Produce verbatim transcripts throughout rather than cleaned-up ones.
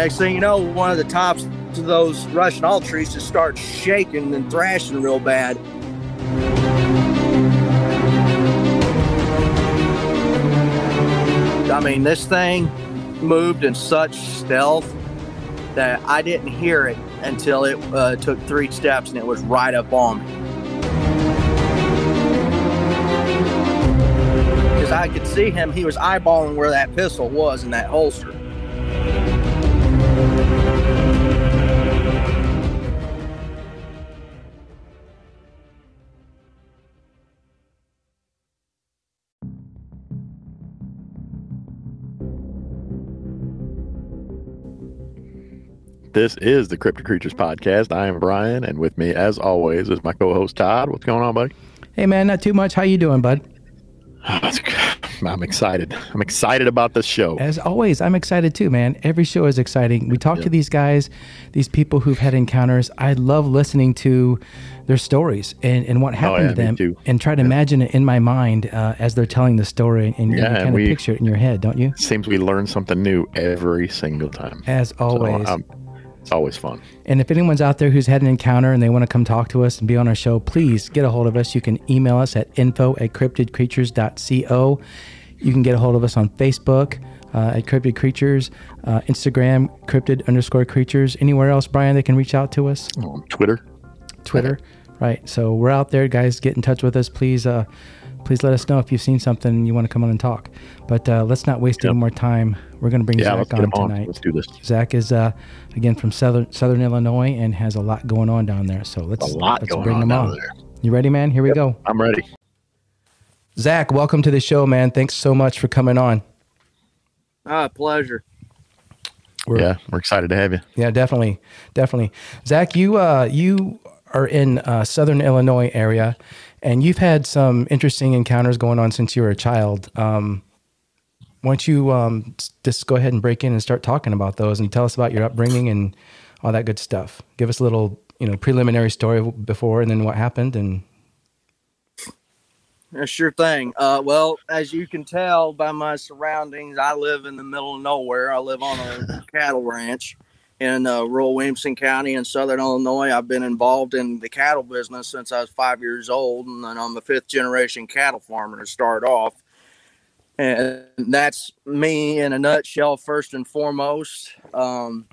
Next thing you know, one of the tops of those Russian olive trees just starts shaking and thrashing real bad. I mean, this thing moved in such stealth that I didn't hear it until it uh, took three steps and it was right up on me. Because I could see him, he was eyeballing where that pistol was in that holster. This is the Crypto Creatures Podcast. I am Brian, and with me, as always, is my co-host, Todd. What's going on, buddy? Hey, man, not too much. How you doing, bud? Oh, I'm excited. I'm excited about this show. As always, I'm excited too, man. Every show is exciting. We talk yeah. to these guys, these people who've had encounters. I love listening to their stories and, and what happened oh, yeah, to them, me too. and try to yeah. imagine it in my mind uh, as they're telling the story, and, yeah, and you kind and we, of picture it in your head, don't you? Seems we learn something new every single time. As always. So, um, It's always fun. And if anyone's out there who's had an encounter and they want to come talk to us and be on our show, please get a hold of us. You can email us at info at cryptid creatures dot co. You can get a hold of us on Facebook uh, at Cryptid Creatures, uh, Instagram, cryptid underscore creatures. Anywhere else, Brian, they can reach out to us? Um, Twitter. Twitter, okay. Right. So we're out there, guys. Get in touch with us. Please uh, please let us know if you've seen something and you want to come on and talk. But uh, let's not waste yep. any more time. We're going to bring yeah, Zach let's on, get him on tonight. Let's do this. Zach is, uh, again, from Southern Southern Illinois and has a lot going on down there. So let's, a lot let's going bring on him down on. There. You ready, man? Here yep, we go. I'm ready. Zach, welcome to the show, man. Thanks so much for coming on. Ah, pleasure. We're, yeah, we're excited to have you. Yeah, definitely. Definitely. Zach, you, uh, you are in uh, Southern Illinois area, and you've had some interesting encounters going on since you were a child. Um, Why don't you um, just go ahead and break in and start talking about those and tell us about your upbringing and all that good stuff. Give us a little, you know, preliminary story before and then what happened. And yeah, sure thing. Uh, well, as you can tell by my surroundings, I live in the middle of nowhere. I live on a cattle ranch in uh, rural Williamson County in Southern Illinois. I've been involved in the cattle business since I was five years old, and then I'm a fifth generation cattle farmer to start off. And that's me in a nutshell, first and foremost. Um,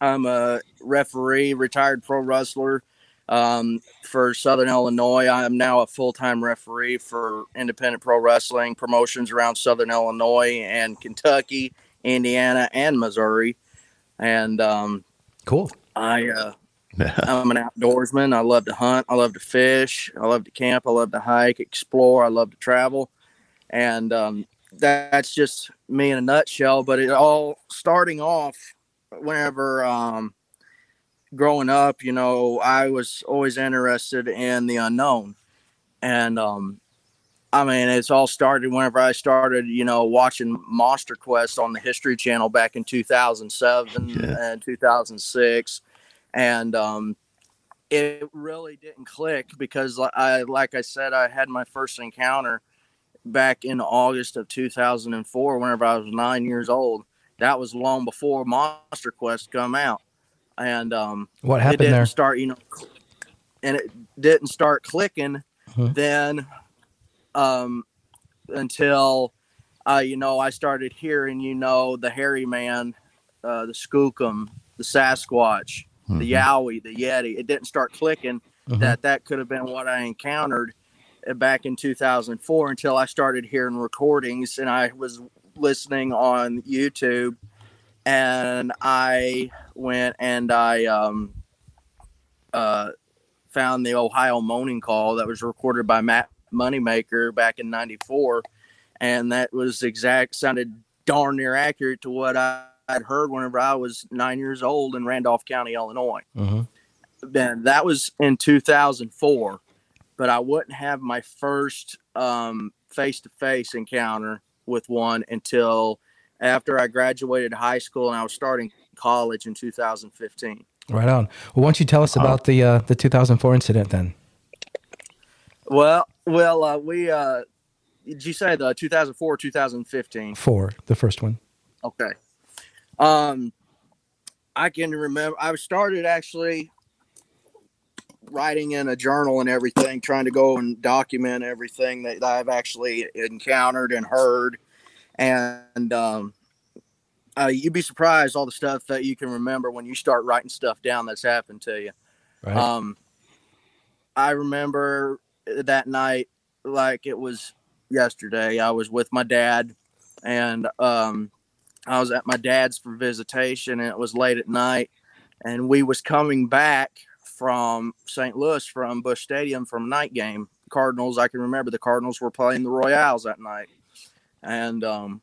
I'm a referee, retired pro wrestler um, for Southern Illinois. I am now a full-time referee for independent pro wrestling promotions around Southern Illinois and Kentucky, Indiana, and Missouri. And um, cool. I, uh, I'm an outdoorsman. I love to hunt. I love to fish. I love to camp. I love to hike, explore. I love to travel. And um, that's just me in a nutshell. But it all starting off whenever um, growing up, you know, I was always interested in the unknown. And um, I mean, it's all started whenever I started, you know, watching Monster Quest on the History Channel back in two thousand seven yeah. and two thousand six. And um, it really didn't click because, I, like I said, I had my first encounter back in August of two thousand four, whenever I was nine years old. That was long before Monster Quest come out. And um, what happened it didn't there? Start, you know, and it didn't start clicking uh-huh. then um, until uh, you know, I started hearing, you know, the hairy man, uh, the skookum, the Sasquatch, uh-huh. the Yowie, the Yeti. It didn't start clicking uh-huh. that that could have been what I encountered back in two thousand four until I started hearing recordings, and I was listening on YouTube, and I went and I um, uh, found the Ohio moaning call that was recorded by Matt Moneymaker back in ninety-four. And that was exact, sounded darn near accurate to what I had heard whenever I was nine years old in Randolph County, Illinois. Uh-huh. Then that was in two thousand four. But I wouldn't have my first um, face-to-face encounter with one until after I graduated high school and I was starting college in two thousand fifteen. Right on. Well, why don't you tell us about the uh, the two thousand four incident then? Well, well, uh, we uh, did you say the two thousand four or two thousand fifteen? Four, the first one. Okay. Um, I can remember I started actually writing in a journal and everything, trying to go and document everything that I've actually encountered and heard. And um, uh, you'd be surprised all the stuff that you can remember when you start writing stuff down that's happened to you. Right. Um, I remember that night like it was yesterday. I was with my dad, and um, I was at my dad's for visitation, and it was late at night, and we was coming back from Saint Louis, from Busch Stadium, from a night game. Cardinals, I can remember the Cardinals were playing the Royals that night. And um,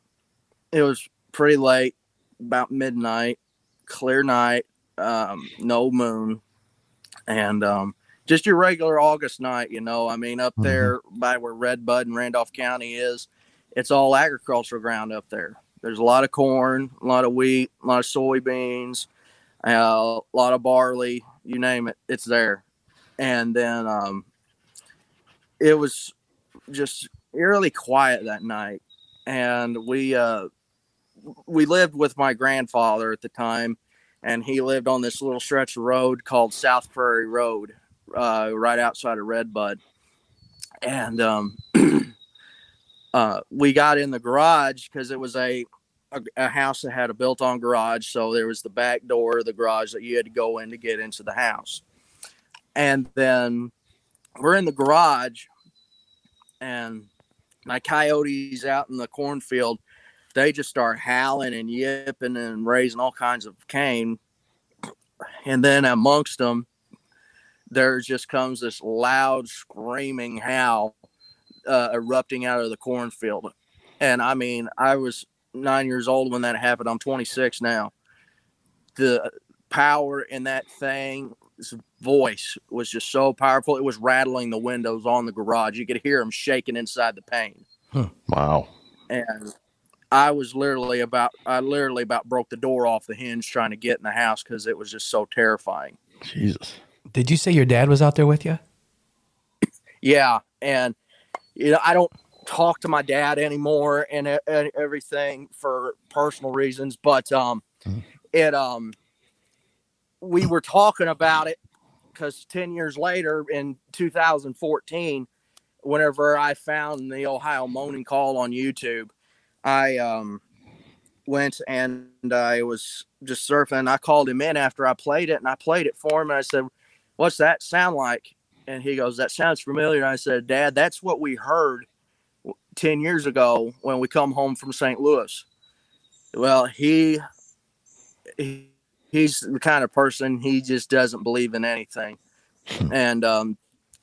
it was pretty late, about midnight, clear night, um, no moon, and um, just your regular August night, you know. I mean, up there by where Red Bud and Randolph County is, it's all agricultural ground up there. There's a lot of corn, a lot of wheat, a lot of soybeans, uh, a lot of barley, you name it, it's there. And then um, it was just eerily quiet that night. And we uh, we lived with my grandfather at the time, and he lived on this little stretch of road called South Prairie Road, uh, right outside of Red Bud. And um, uh, we got in the garage because it was a, a, a house that had a built-on garage, so there was the back door of the garage that you had to go in to get into the house. And then we're in the garage, and my coyotes out in the cornfield, they just start howling and yipping and raising all kinds of cane. And then amongst them, there just comes this loud screaming howl uh, erupting out of the cornfield. And I mean, I was nine years old when that happened. I'm twenty-six now. The power in that thing, his voice was just so powerful. It was rattling the windows on the garage. You could hear him shaking inside the pane. Huh. Wow. And I was literally about, I literally about broke the door off the hinge trying to get in the house because it was just so terrifying. Jesus. Did you say your dad was out there with you? Yeah. And, you know, I don't talk to my dad anymore and, and everything for personal reasons, but um, mm. it, um, we were talking about it because ten years later in two thousand fourteen, whenever I found the Ohio Moaning Call on YouTube, I um, went and I was just surfing. I called him in after I played it, and I played it for him. And I said, "What's that sound like?" And he goes, "That sounds familiar." And I said, "Dad, that's what we heard ten years ago when we come home from Saint Louis." Well, he... he he's the kind of person, he just doesn't believe in anything. And um,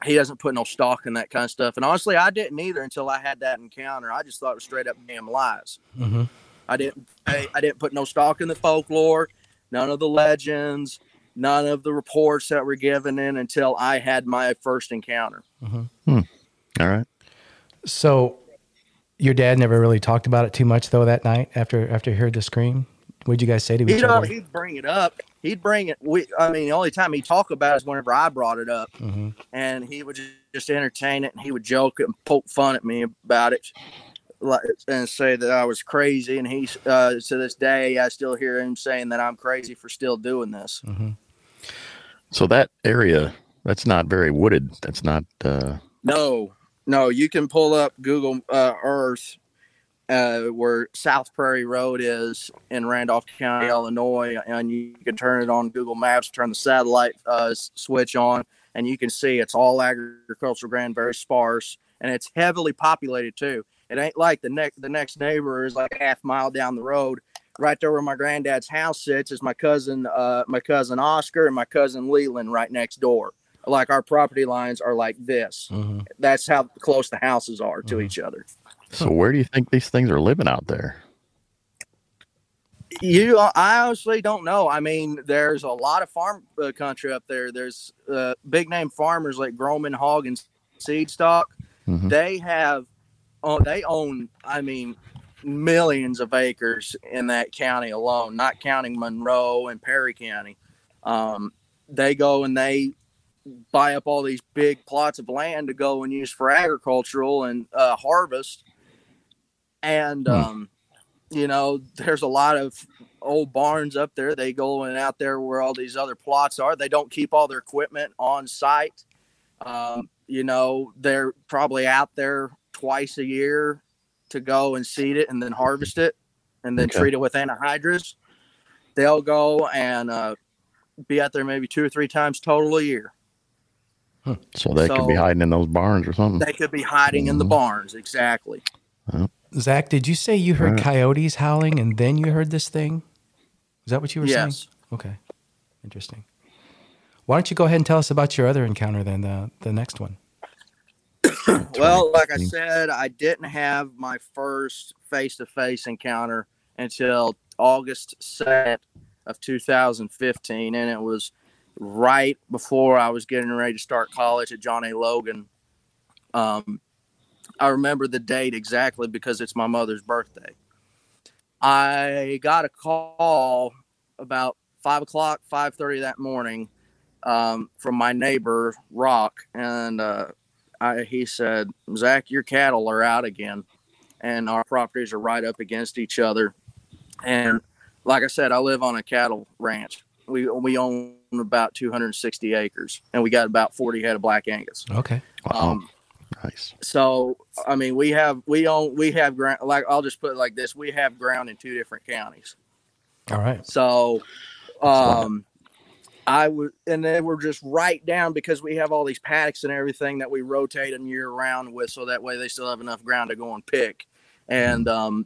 he doesn't put no stock in that kind of stuff. And honestly, I didn't either until I had that encounter. I just thought it was straight up damn lies. Mm-hmm. I didn't I, I didn't put no stock in the folklore, none of the legends, none of the reports that were given in until I had my first encounter. Mm-hmm. Hmm. All right. So your dad never really talked about it too much, though, that night after after he heard the scream? What'd you guys say to each you know, other? He'd bring it up. He'd bring it. We, I mean, the only time he'd talk about it is whenever I brought it up. Mm-hmm. And he would just entertain it, and he would joke and poke fun at me about it and say that I was crazy. And he, uh, to this day, I still hear him saying that I'm crazy for still doing this. Mm-hmm. So that area, that's not very wooded. That's not. Uh... No, no. You can pull up Google uh, Earth. Uh, where South Prairie Road is in Randolph County, Illinois, and you can turn it on Google Maps, turn the satellite uh, switch on, and you can see it's all agricultural ground, very sparse, and it's heavily populated too. It ain't like the next the next neighbor is like a half mile down the road. Right there where my granddad's house sits is my cousin, uh, my cousin Oscar and my cousin Leland right next door. Like our property lines are like this. Mm-hmm. That's how close the houses are mm-hmm. to each other. So where do you think these things are living out there? You, I honestly don't know. I mean, there's a lot of farm uh, country up there. There's uh, big name farmers like Groman Hog and Seedstock. Mm-hmm. They have, oh, they own, I mean, millions of acres in that county alone, not counting Monroe and Perry County. Um, they go and they buy up all these big plots of land to go and use for agricultural and uh, harvest. And, um, you know, there's a lot of old barns up there. They go in out there where all these other plots are. They don't keep all their equipment on site. Um, you know, they're probably out there twice a year to go and seed it and then harvest it and then okay. treat it with anhydrous. They'll go and uh, be out there maybe two or three times total a year. Huh. So they so could be hiding in those barns or something. They could be hiding mm-hmm. in the barns. Exactly. Well, Zach, did you say you heard right. coyotes howling and then you heard this thing? Is that what you were yes. saying? Okay. Interesting. Why don't you go ahead and tell us about your other encounter then, the, the next one? Well, like I said, I didn't have my first face-to-face encounter until August second of two thousand fifteen, and it was right before I was getting ready to start college at John A. Logan. Um, I remember the date exactly because it's my mother's birthday. I got a call about five o'clock, five thirty that morning um, from my neighbor, Rock, and uh, I, he said, Zach, your cattle are out again, and our properties are right up against each other. And like I said, I live on a cattle ranch. We we own about two hundred sixty acres, and we got about forty head of Black Angus. Okay. Wow. Um, nice. So, I mean, we have, we own, we have ground, like, I'll just put it like this. We have ground in two different counties. All right. So, um, I would, and they were just right down because we have all these paddocks and everything that we rotate them year round with. So that way they still have enough ground to go and pick. And, um,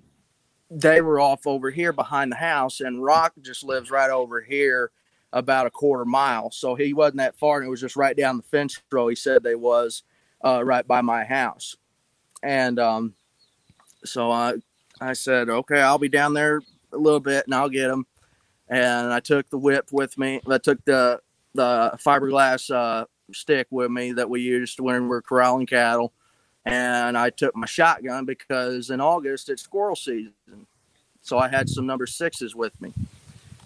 they were off over here behind the house, and Rock just lives right over here about a quarter mile. So he wasn't that far, and it was just right down the fence row. He said they was uh, right by my house. And um, so I, I said, okay, I'll be down there a little bit, and I'll get them. And I took the whip with me. I took the, the fiberglass uh, stick with me that we used when we were corralling cattle. And I took my shotgun because in August it's squirrel season. So I had some number sixes with me.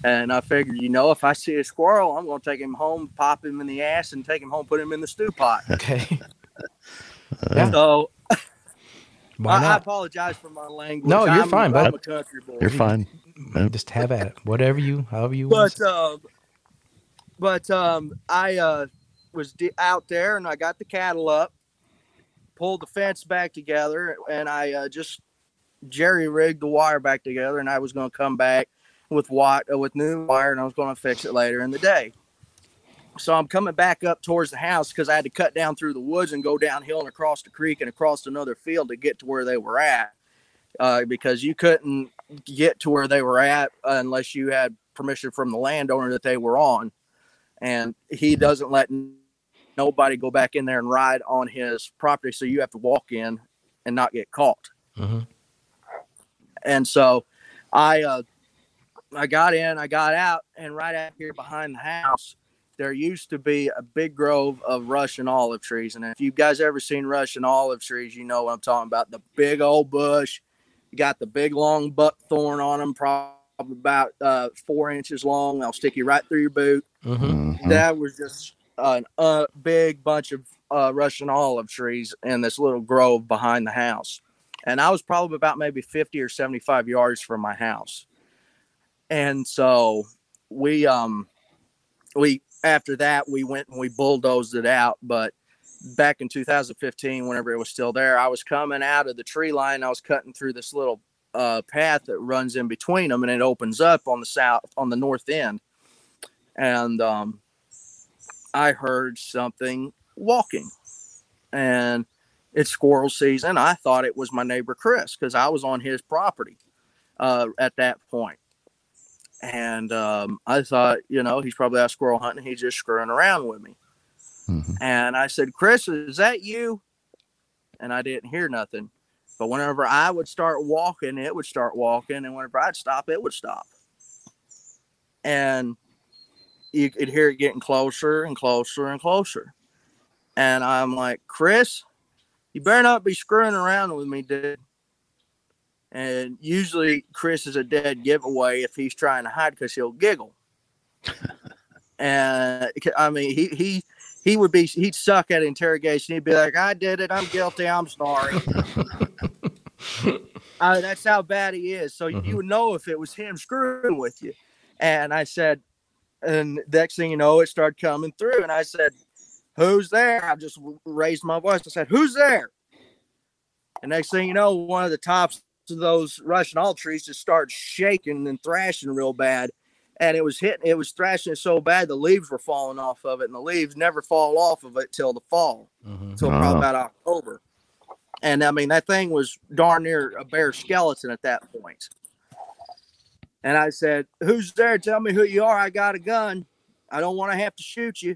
And I figured, you know, if I see a squirrel, I'm going to take him home, pop him in the ass, and take him home, put him in the stew pot. Okay. Uh, so I, I apologize for my language. No, you're I'm, fine, bud. I'm a country boy. You're fine. Just have at it. Whatever you, however you but, want. Um, but um, I uh, was d- out there, and I got the cattle up. Pulled the fence back together, and I uh, just jerry-rigged the wire back together, and I was going to come back with what, uh, with new wire, and I was going to fix it later in the day. So I'm coming back up towards the house because I had to cut down through the woods and go downhill and across the creek and across another field to get to where they were at uh, because you couldn't get to where they were at unless you had permission from the landowner that they were on, and he doesn't let nobody go back in there and ride on his property. So you have to walk in and not get caught. Mm-hmm. And so I, uh, I got in, I got out, and right out here behind the house, there used to be a big grove of Russian olive trees. And if you guys ever seen Russian olive trees, you know what I'm talking about. The big old bush, you got the big long buckthorn on them, probably about uh, four inches long. They'll stick you right through your boot. Mm-hmm. That was just a uh, big bunch of uh, Russian olive trees in this little grove behind the house. And I was probably about maybe fifty or seventy-five yards from my house. And so we, um, we, after that, we went and we bulldozed it out. But back in two thousand fifteen, whenever it was still there, I was coming out of the tree line. I was cutting through this little uh, path that runs in between them, and it opens up on the south, on the north end. And, um, I heard something walking, and it's squirrel season. I thought it was my neighbor, Chris, because I was on his property uh, at that point. And um, I thought, you know, he's probably out squirrel hunting. He's just screwing around with me. Mm-hmm. And I said, Chris, is that you? And I didn't hear nothing. But whenever I would start walking, it would start walking. And whenever I'd stop, it would stop. And you could hear it getting closer and closer and closer. And I'm like, Chris, you better not be screwing around with me, dude. And usually Chris is a dead giveaway if he's trying to hide because he'll giggle. And I mean, he, he, he would be, he'd suck at interrogation. He'd be like, I did it. I'm guilty. I'm sorry. Uh, that's how bad he is. So mm-hmm. you would know if it was him screwing with you. And I said, and next thing you know, it started coming through. And I said, who's there? I just raised my voice. I said, who's there? And next thing you know, one of the tops of those Russian all trees just started shaking and thrashing real bad. And it was hitting, it was thrashing so bad, the leaves were falling off of it. And the leaves never fall off of it till the fall, mm-hmm. till wow. probably about October. And, I mean, that thing was darn near a bare skeleton at that point. And I said, who's there? Tell me who you are. I got a gun. I don't want to have to shoot you.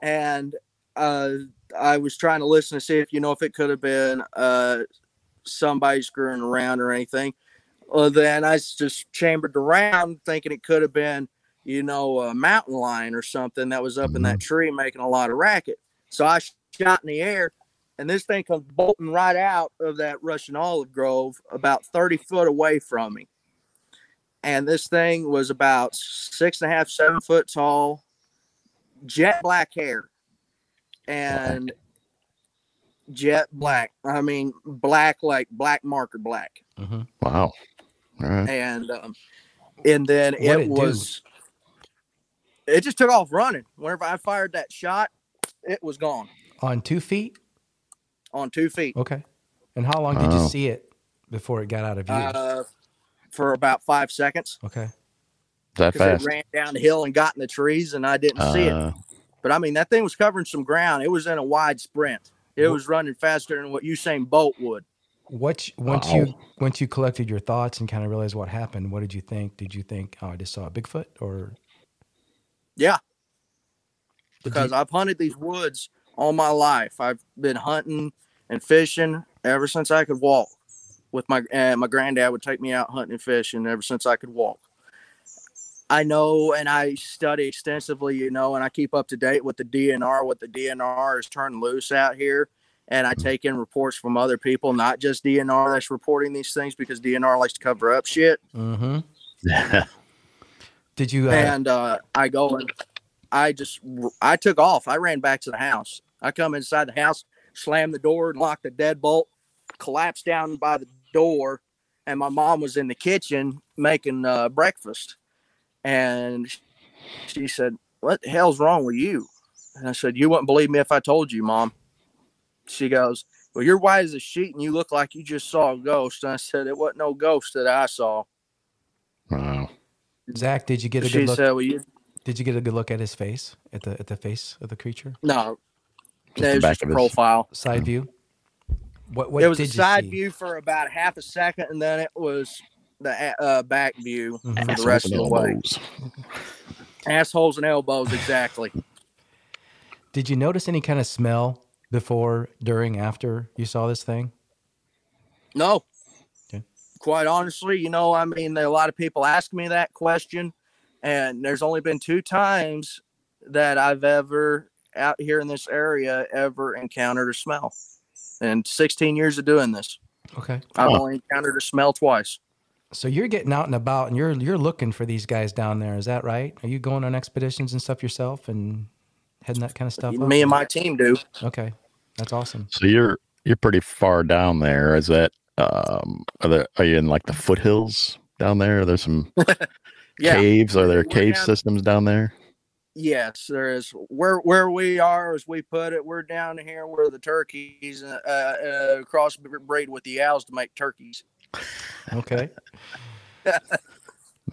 And uh, I was trying to listen to see if, you know, if it could have been uh, somebody screwing around or anything. Well, then I just chambered around thinking it could have been, you know, a mountain lion or something that was up in that tree making a lot of racket. So I shot in the air. And this thing comes bolting right out of that Russian olive grove about thirty foot away from me. And this thing was about six and a half, seven foot tall, jet black hair. And jet black. I mean, black, like black marker black. Mm-hmm. Wow. All right. And, um, and then it, it was, do? it just took off running. Whenever I fired that shot, it was gone. On two feet? On two feet. Okay. And how long did oh. you see it before it got out of view? Uh, for about five seconds. Okay. That fast. It ran down the hill and got in the trees, and I didn't uh, see it. But, I mean, that thing was covering some ground. It was in a wide sprint. It wh- was running faster than what Usain Bolt would. What, once wow. you once you collected your thoughts and kind of realized what happened, what did you think? Did you think, oh, I just saw a Bigfoot? Or? Yeah. Because you- I've hunted these woods all my life. I've been hunting and fishing ever since I could walk. With my uh, my granddad would take me out hunting and fishing ever since I could walk. I know, and I study extensively, you know, and I keep up to date with the D N R, what the D N R is turning loose out here. And I take in reports from other people, not just D N R that's reporting these things, because D N R likes to cover up shit. Mm-hmm. Yeah. Did you? Uh... And uh, I go and I just I took off. I ran back to the house. I come inside the house, slammed the door, locked the deadbolt, collapsed down by the door, and my mom was in the kitchen making uh, breakfast. And she said, what the hell's wrong with you? And I said, you wouldn't believe me if I told you, Mom. She goes, well, you're white as a sheet, and you look like you just saw a ghost. And I said, it wasn't no ghost that I saw. Wow. Zach, did you get a she good look? Said, well, you- Did you get a good look at his face, at the at the face of the creature? No. It was just a profile. Side view? What, what it was a side view for about half a second, and then it was the uh, back view mm-hmm. for the rest of the way. Assholes and elbows, exactly. Did you notice any kind of smell before, during, after you saw this thing? No. Okay. Quite honestly, you know, I mean, a lot of people ask me that question. And there's only been two times that I've ever out here in this area ever encountered a smell in sixteen years of doing this. Okay. I've oh. only encountered a smell twice. So you're getting out and about and you're, you're looking for these guys down there. Is that right? Are you going on expeditions and stuff yourself and heading that kind of stuff? Me up? And my team do. Okay. That's awesome. So you're, you're pretty far down there. Is that, um, are there, are you in like the foothills down there? Are there some... Yeah. Caves? Are there cave down, systems down there? Yes, there is. Where where we are, as we put it, we're down here where the turkeys uh, uh, crossbreed with the owls to make turkeys. Okay.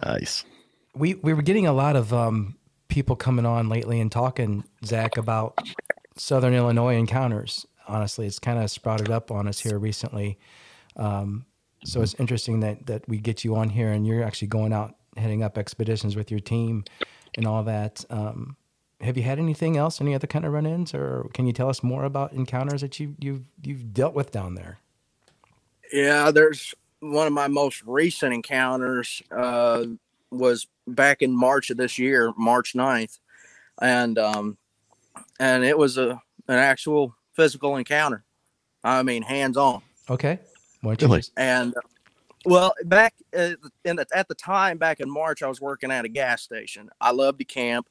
Nice. We we were getting a lot of um, people coming on lately and talking, Zach, about Southern Illinois encounters. Honestly, it's kind of sprouted up on us here recently. Um, so it's interesting that that we get you on here and you're actually going out heading up expeditions with your team and all that. Um, have you had anything else, any other kind of run-ins, or can you tell us more about encounters that you, you've, you've dealt with down there? Yeah, there's one of my most recent encounters, uh, was back in March of this year, March ninth. And, um, and it was a, an actual physical encounter. I mean, hands-on. Okay. Really? And, uh, Well, back uh, in the, at the time, back in March, I was working at a gas station. I loved to camp,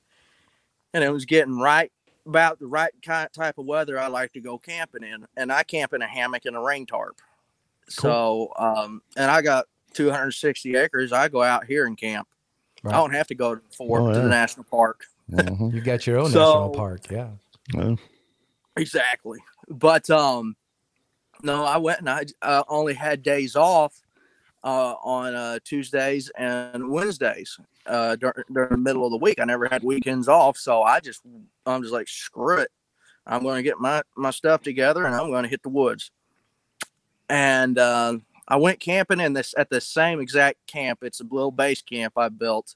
and it was getting right about the right kind, type of weather I like to go camping in. And I camp in a hammock and a rain tarp. Cool. So, um, and I got two hundred sixty acres. I go out here and camp. Right. I don't have to go to the fort, oh, yeah. to the national park. Mm-hmm. You got your own so, national park. Yeah. yeah. Exactly. But, um, no, I went and I uh, only had days off, uh, on, uh, Tuesdays and Wednesdays, uh, dur- during the middle of the week. I never had weekends off. So I just, I'm just like, screw it. I'm going to get my, my stuff together and I'm going to hit the woods. And, uh, I went camping in this at the same exact camp. It's a little base camp I built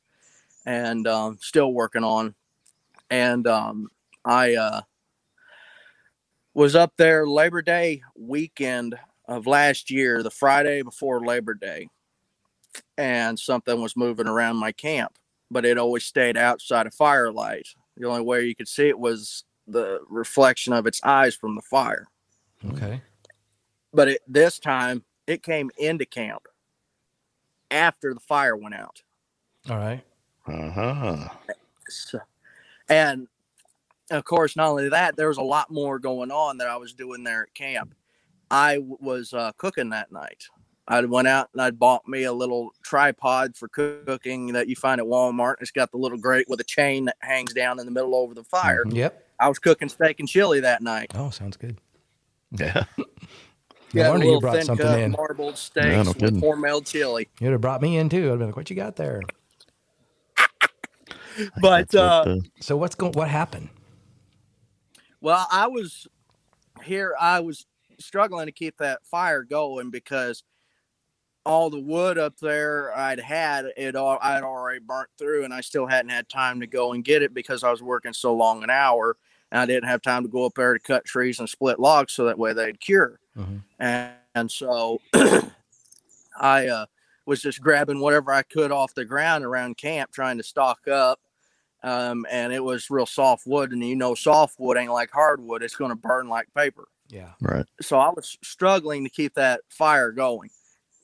and, um, still working on. And, um, I, uh, was up there Labor Day weekend of last year, the Friday before Labor Day, and something was moving around my camp, but it always stayed outside of firelight. The only way you could see it was the reflection of its eyes from the fire. Okay. But it, this time it came into camp after the fire went out. All right. Uh-huh. So, and of course, not only that, there was a lot more going on that I was doing there at camp. I w- was uh, cooking that night. I went out and I bought me a little tripod for cooking that you find at Walmart. It's got the little grate with a chain that hangs down in the middle over the fire. Yep. I was cooking steak and chili that night. Oh, sounds good. Yeah. Yeah, no wonder you brought something cut, in. Marbled steaks no, no with cornmeal chili. You'd have brought me in too. I'd be like, "What you got there?" But uh, what the... so what's going? What happened? Well, I was here. I was struggling to keep that fire going because all the wood up there I'd had it all. I'd already burnt through, and I still hadn't had time to go and get it because I was working so long an hour, and I didn't have time to go up there to cut trees and split logs so that way they'd cure. Mm-hmm. And, and so I uh, was just grabbing whatever I could off the ground around camp, trying to stock up. Um, and it was real soft wood, and you know, soft wood ain't like hardwood. It's going to burn like paper. Yeah. Right. So I was struggling to keep that fire going,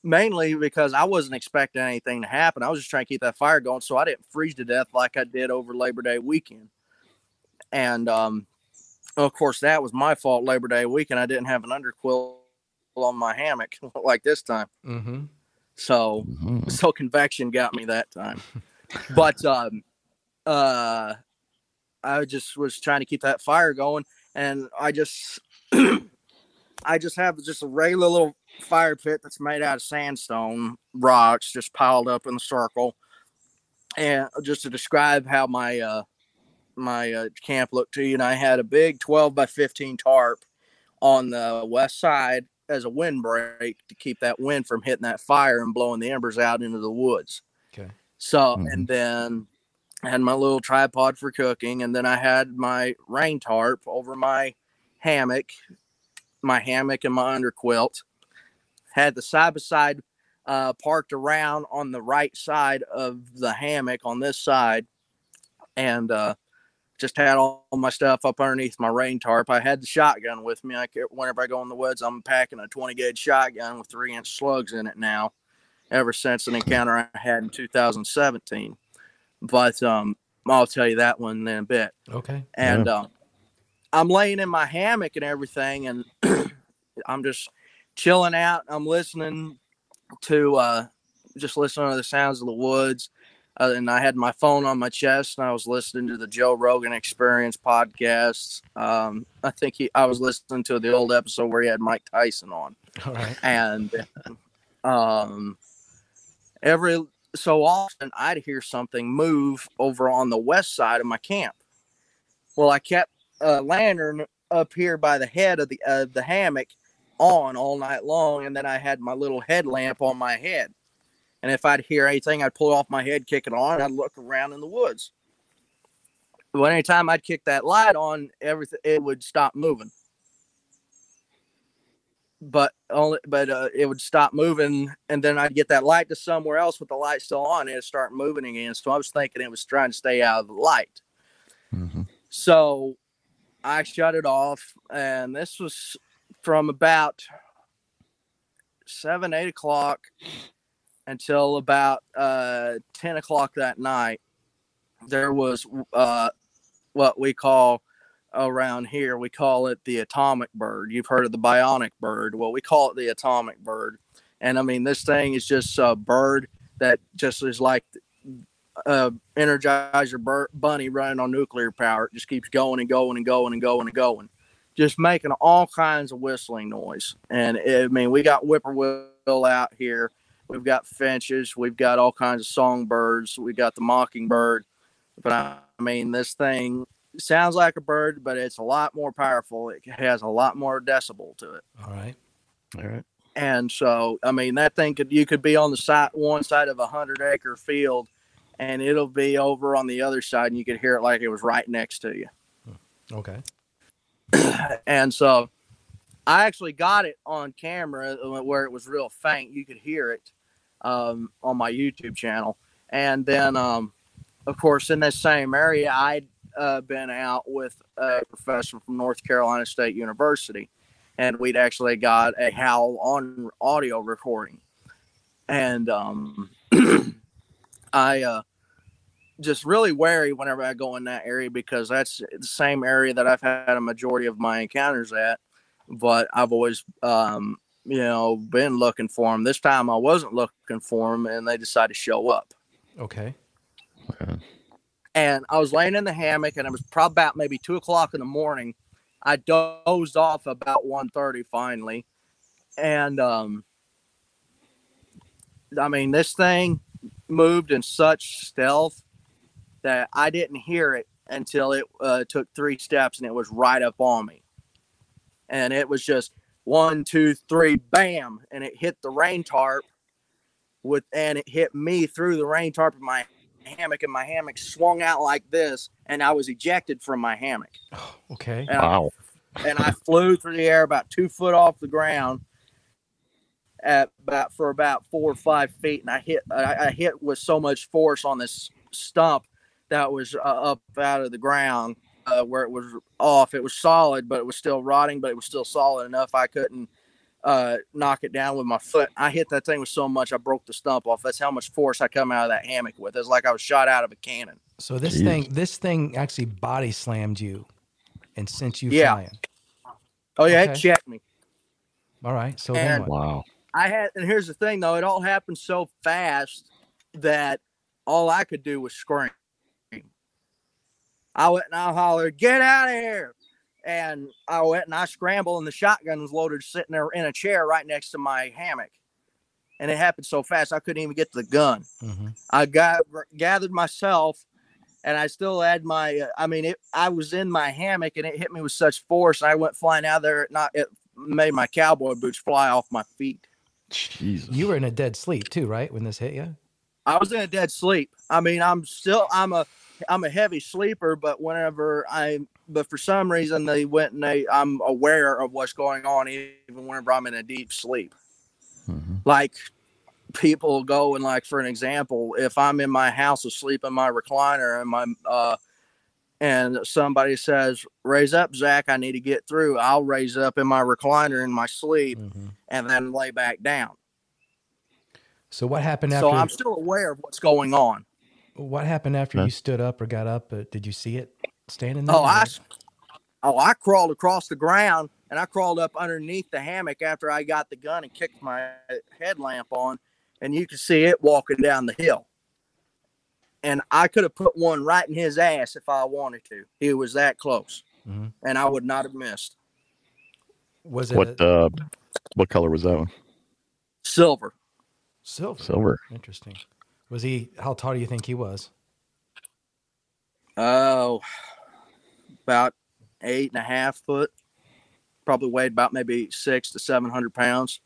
mainly because I wasn't expecting anything to happen. I was just trying to keep that fire going so I didn't freeze to death like I did over Labor Day weekend. And, um, of course, that was my fault Labor Day weekend. I didn't have an underquilt on my hammock like this time. Mm-hmm. So, mm-hmm. so convection got me that time. But, um, Uh, I just was trying to keep that fire going, and I just, I just have just a regular little fire pit that's made out of sandstone rocks, just piled up in the circle. And just to describe how my, uh, my uh, camp looked to you, and I had a big twelve by fifteen tarp on the west side as a windbreak to keep that wind from hitting that fire and blowing the embers out into the woods. Okay. So, mm-hmm. and then I had my little tripod for cooking, and then I had my rain tarp over my hammock, my hammock and my underquilt. Had the side-by-side uh, parked around on the right side of the hammock on this side, and uh, just had all my stuff up underneath my rain tarp. I had the shotgun with me. I kept, whenever I go in the woods, I'm packing a twenty-gauge shotgun with three-inch slugs in it now, ever since an encounter I had in two thousand seventeen. But um, I'll tell you that one in a bit. Okay. And yeah. um, I'm laying in my hammock and everything, and I'm just chilling out. I'm listening to uh, just listening to the sounds of the woods. Uh, and I had my phone on my chest, and I was listening to the Joe Rogan Experience podcast. Um, I think he, I was listening to the old episode where he had Mike Tyson on. All right. And um, every... so often I'd hear something move over on the west side of my camp. Well, I kept a lantern up here by the head of the of the hammock on all night long, and then I had my little headlamp on my head. And if I'd hear anything, I'd pull it off my head, kick it on, and I'd look around in the woods. But anytime I'd kick that light on, everything it would stop moving. But only, but uh, it would stop moving, and then I'd get that light to somewhere else with the light still on, and it'd start moving again. So I was thinking it was trying to stay out of the light. Mm-hmm. So I shut it off, and this was from about seven, eight o'clock until about uh, ten o'clock that night. There was uh, what we call around here, we call it the atomic bird. You've heard of the bionic bird. Well, we call it the atomic bird. And I mean, this thing is just a bird that just is like uh Energizer bur- bunny running on nuclear power. It just keeps going and going and going and going and going, just making all kinds of whistling noise. And it, I mean, we got whippoorwill out here. We've got finches. We've got all kinds of songbirds. We got the mockingbird. But I mean, this thing sounds like a bird, but it's a lot more powerful. It has a lot more decibel to it. All right. All right. And so, I mean, that thing could, you could be on the side, one side of a hundred acre field, and it'll be over on the other side, and you could hear it like it was right next to you. Okay. And so I actually got it on camera where it was real faint. You could hear it um, on my YouTube channel. And then, um, of course, in that same area, I'd uh, been out with a professor from North Carolina State University, and we'd actually got a howl on audio recording. And um, I uh, just really wary whenever I go in that area, because that's the same area that I've had a majority of my encounters at. But I've always, um, you know, been looking for them. This time I wasn't looking for them, and they decided to show up. Okay. Okay. And I was laying in the hammock, and it was probably about maybe two o'clock in the morning. I dozed off about one thirty finally. And, um, I mean, this thing moved in such stealth that I didn't hear it until it uh, took three steps, and it was right up on me. And it was just one, two, three, bam. And it hit the rain tarp with, and it hit me through the rain tarp in my hammock, and my hammock swung out like this, and I was ejected from my hammock. Okay. And wow. I, and I flew through the air about two foot off the ground at about, for about four or five feet. And I hit, I, I hit with so much force on this stump that was uh, up out of the ground. Uh, where it was off, it was solid, but it was still rotting, but it was still solid enough I couldn't uh, knock it down with my foot. I hit that thing with so much, I broke the stump off. That's how much force I come out of that hammock with. It's like I was shot out of a cannon. So this Jeez. thing, this thing actually body slammed you and sent you yeah. flying. Oh yeah, okay. It checked me. All right, so and then what? Wow. I had, and here's the thing though, it all happened so fast that all I could do was scream. I went and I hollered, "Get out of here!" And I went and I scrambled, and the shotgun was loaded, sitting there in a chair right next to my hammock. And it happened so fast, I couldn't even get to the gun. Mm-hmm. I got gathered myself, and I still had my. Uh, I mean, it, I was in my hammock, and it hit me with such force. I went flying out of there. It not it made my cowboy boots fly off my feet. Jesus. You were in a dead sleep too, right? When this hit you, I was in a dead sleep. I mean, I'm still. I'm a. I'm a heavy sleeper, but whenever I, but for some reason they went and they, I'm aware of what's going on even whenever I'm in a deep sleep. Mm-hmm. Like people go and like, for an example, if I'm in my house asleep in my recliner and my, uh, and somebody says, "Raise up, Zach, I need to get through," I'll raise up in my recliner in my sleep mm-hmm. and then lay back down. So what happened after? So I'm still aware of what's going on. What happened after you stood up or got up? Uh, did you see it standing there? Oh, I, oh, I crawled across the ground, and I crawled up underneath the hammock after I got the gun and kicked my headlamp on, and you could see it walking down the hill. And I could have put one right in his ass if I wanted to. He was that close, mm-hmm. and I would not have missed. Was it what? A, uh, what color was that one? Silver. Silver. Silver. Interesting. Was he, how tall do you think he was? Oh, about eight and a half foot. Probably weighed about maybe six to seven hundred pounds.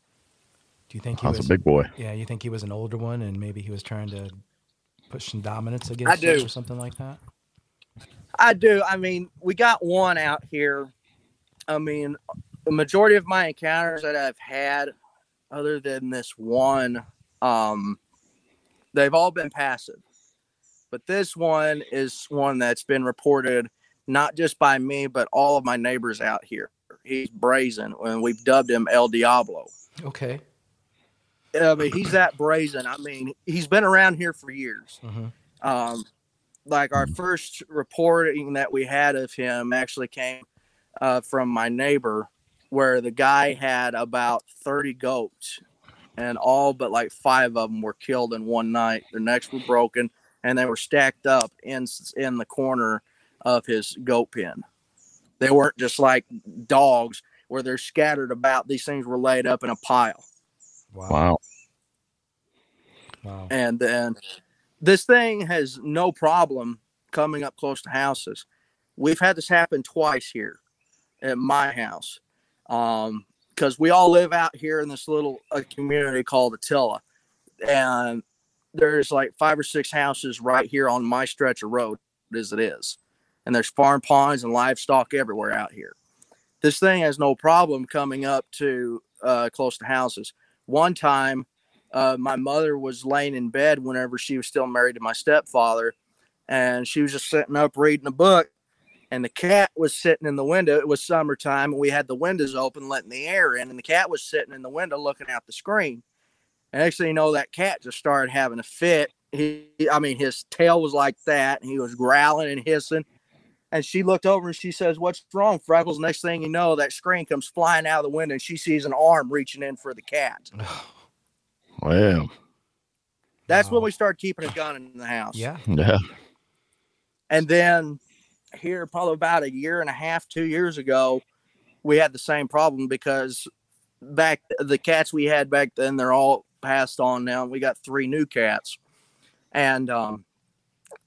Do you think he That's was a big boy? Yeah. You think he was an older one and maybe he was trying to push some dominance against you or something like that? I do. I mean, we got one out here. I mean, the majority of my encounters that I've had other than this one, um, they've all been passive, but this one is one that's been reported not just by me, but all of my neighbors out here. He's brazen, and we've dubbed him El Diablo. Okay. Yeah, uh, but he's that brazen. I mean, he's been around here for years. Mm-hmm. Um, like our first reporting that we had of him actually came uh, from my neighbor, where the guy had about thirty goats, and all but like five of them were killed in one night. Their necks were broken, and they were stacked up in in the corner of his goat pen. They weren't just like dogs where they're scattered about. These things were laid up in a pile. Wow. Wow. And then this thing has no problem coming up close to houses. We've had this happen twice here at my house. Um, because we all live out here in this little uh, community called Attila. And there's like five or six houses right here on my stretch of road as it is. And there's farm ponds and livestock everywhere out here. This thing has no problem coming up to uh, close to houses. One time, uh, my mother was laying in bed whenever she was still married to my stepfather. And she was just sitting up reading a book. And the cat was sitting in the window. It was summertime, and we had the windows open, letting the air in. And the cat was sitting in the window looking out the screen. And actually, you know, that cat just started having a fit. He, I mean, his tail was like that, and he was growling and hissing. And she looked over and she says, "What's wrong, Freckles?" Next thing you know, that screen comes flying out of the window and she sees an arm reaching in for the cat. Wow. That's wow. when we started keeping a gun in the house. Yeah. Yeah. And then here, probably about a year and a half, two years ago, we had the same problem because back the cats we had back then, they're all passed on now. And we got three new cats. And um,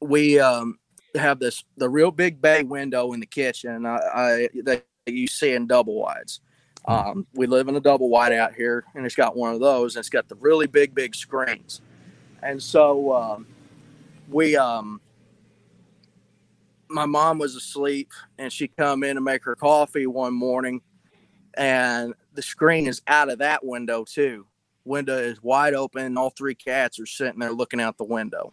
we... Um, have this the real big bay window in the kitchen I, I that you see in double wides. Um we live in a double wide out here, and it's got one of those, and it's got the really big big screens. And so um we um my mom was asleep, and she come in to make her coffee one morning, and the screen is out of that window too. Window is wide open, and all three cats are sitting there looking out the window.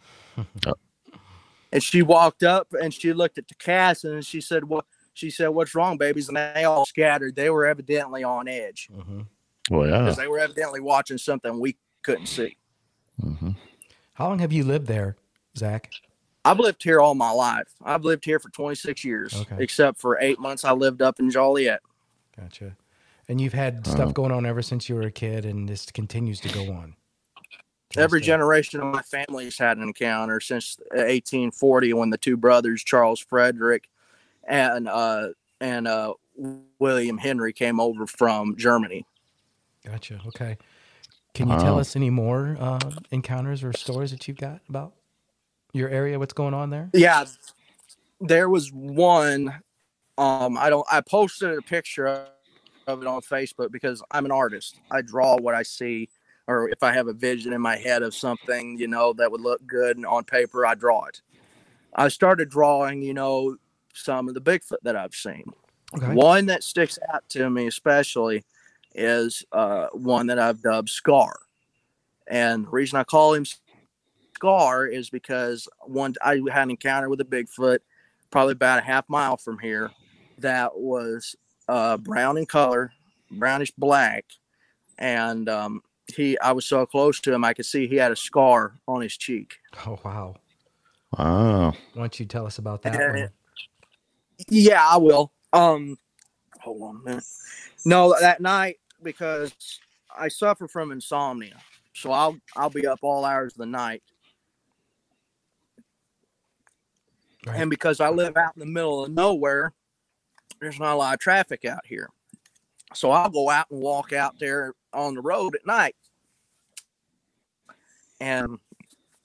And she walked up and she looked at the cats, and she said, "What?" She said, "What's wrong, babies?" And they all scattered. They were evidently on edge. Mm-hmm. Well, yeah, because they were evidently watching something we couldn't see. Mm-hmm. How long have you lived there, Zach? I've lived here all my life. I've lived here for twenty-six years, okay. except for eight months I lived up in Joliet. Gotcha. And you've had stuff uh-huh. going on ever since you were a kid, and this continues to go on. Every generation of my family's had an encounter since eighteen forty, when the two brothers, Charles Frederick and uh, and uh, William Henry, came over from Germany. Gotcha. Okay. Can you um, tell us any more uh, encounters or stories that you've got about your area? What's going on there? Yeah, there was one. Um, I don't. I posted a picture of it on Facebook because I'm an artist. I draw what I see. Or if I have a vision in my head of something, you know, that would look good and on paper, I draw it. I started drawing, you know, some of the Bigfoot that I've seen. Okay. One that sticks out to me especially is uh, one that I've dubbed Scar. And the reason I call him Scar is because one I had an encounter with a Bigfoot probably about a half mile from here that was uh, brown in color, brownish black, and um He, I was so close to him, I could see he had a scar on his cheek. Oh, wow. Wow. Why don't you tell us about that and, one? Yeah, I will. Um, hold on a minute. No, that night, because I suffer from insomnia, so I'll, I'll be up all hours of the night. Right. And because I live out in the middle of nowhere, there's not a lot of traffic out here. So I'll go out and walk out there on the road at night. And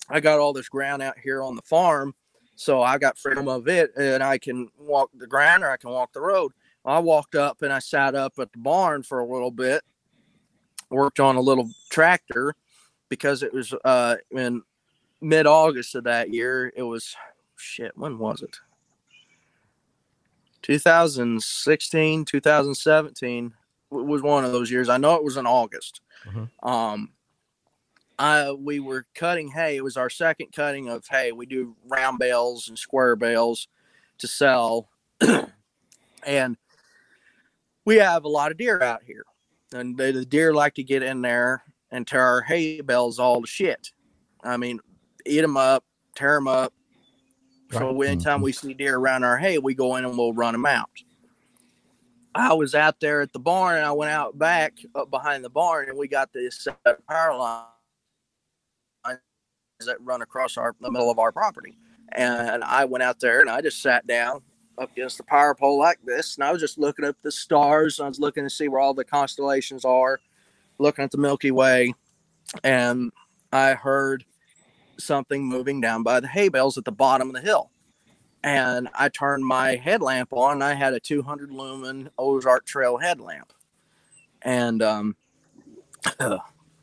I got all this ground out here on the farm. So I got freedom of it, and I can walk the ground or I can walk the road. I walked up and I sat up at the barn for a little bit, worked on a little tractor because it was uh, in mid-August of that year. It was, shit, when was it? twenty sixteen, twenty seventeen was one of those years. I know it was in August. Mm-hmm. Um, I, we were cutting hay. It was our second cutting of hay. We do round bales and square bales to sell. And we have a lot of deer out here. And they, the deer like to get in there and tear our hay bales all to shit. I mean, eat them up, tear them up, Right. So anytime mm-hmm. we see deer around our hay, we go in and we'll run them out. I was out there at the barn, and I went out back up behind the barn, and we got this uh, power line that run across our the middle of our property. And I went out there, and I just sat down up against the power pole like this, and I was just looking up the stars. And I was looking to see where all the constellations are, looking at the Milky Way, and I heard something moving down by the hay bales at the bottom of the hill. And I turned my headlamp on, and I had a two hundred lumen Ozark Trail headlamp. And um, uh,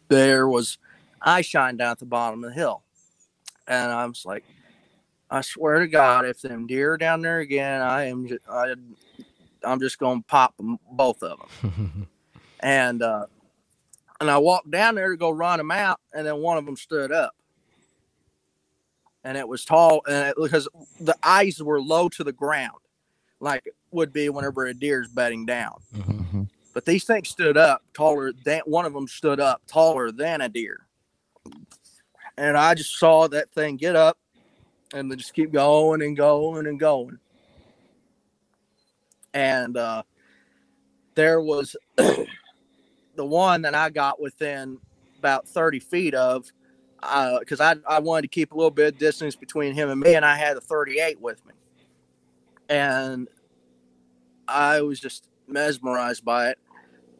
there was, I shined down at the bottom of the hill. And I was like, I swear to God, if them deer are down there again, I am just, I, I'm just going to pop them, both of them. and, uh, and I walked down there to go run them out, and then one of them stood up. And it was tall, and it, because the eyes were low to the ground, like it would be whenever a deer's bedding down. Mm-hmm. But these things stood up taller than, one of them stood up taller than a deer. And I just saw that thing get up and just keep going and going and going. And uh, there was the one that I got within about thirty feet of, because uh, I, I wanted to keep a little bit of distance between him and me, and I had a thirty-eight with me. And I was just mesmerized by it.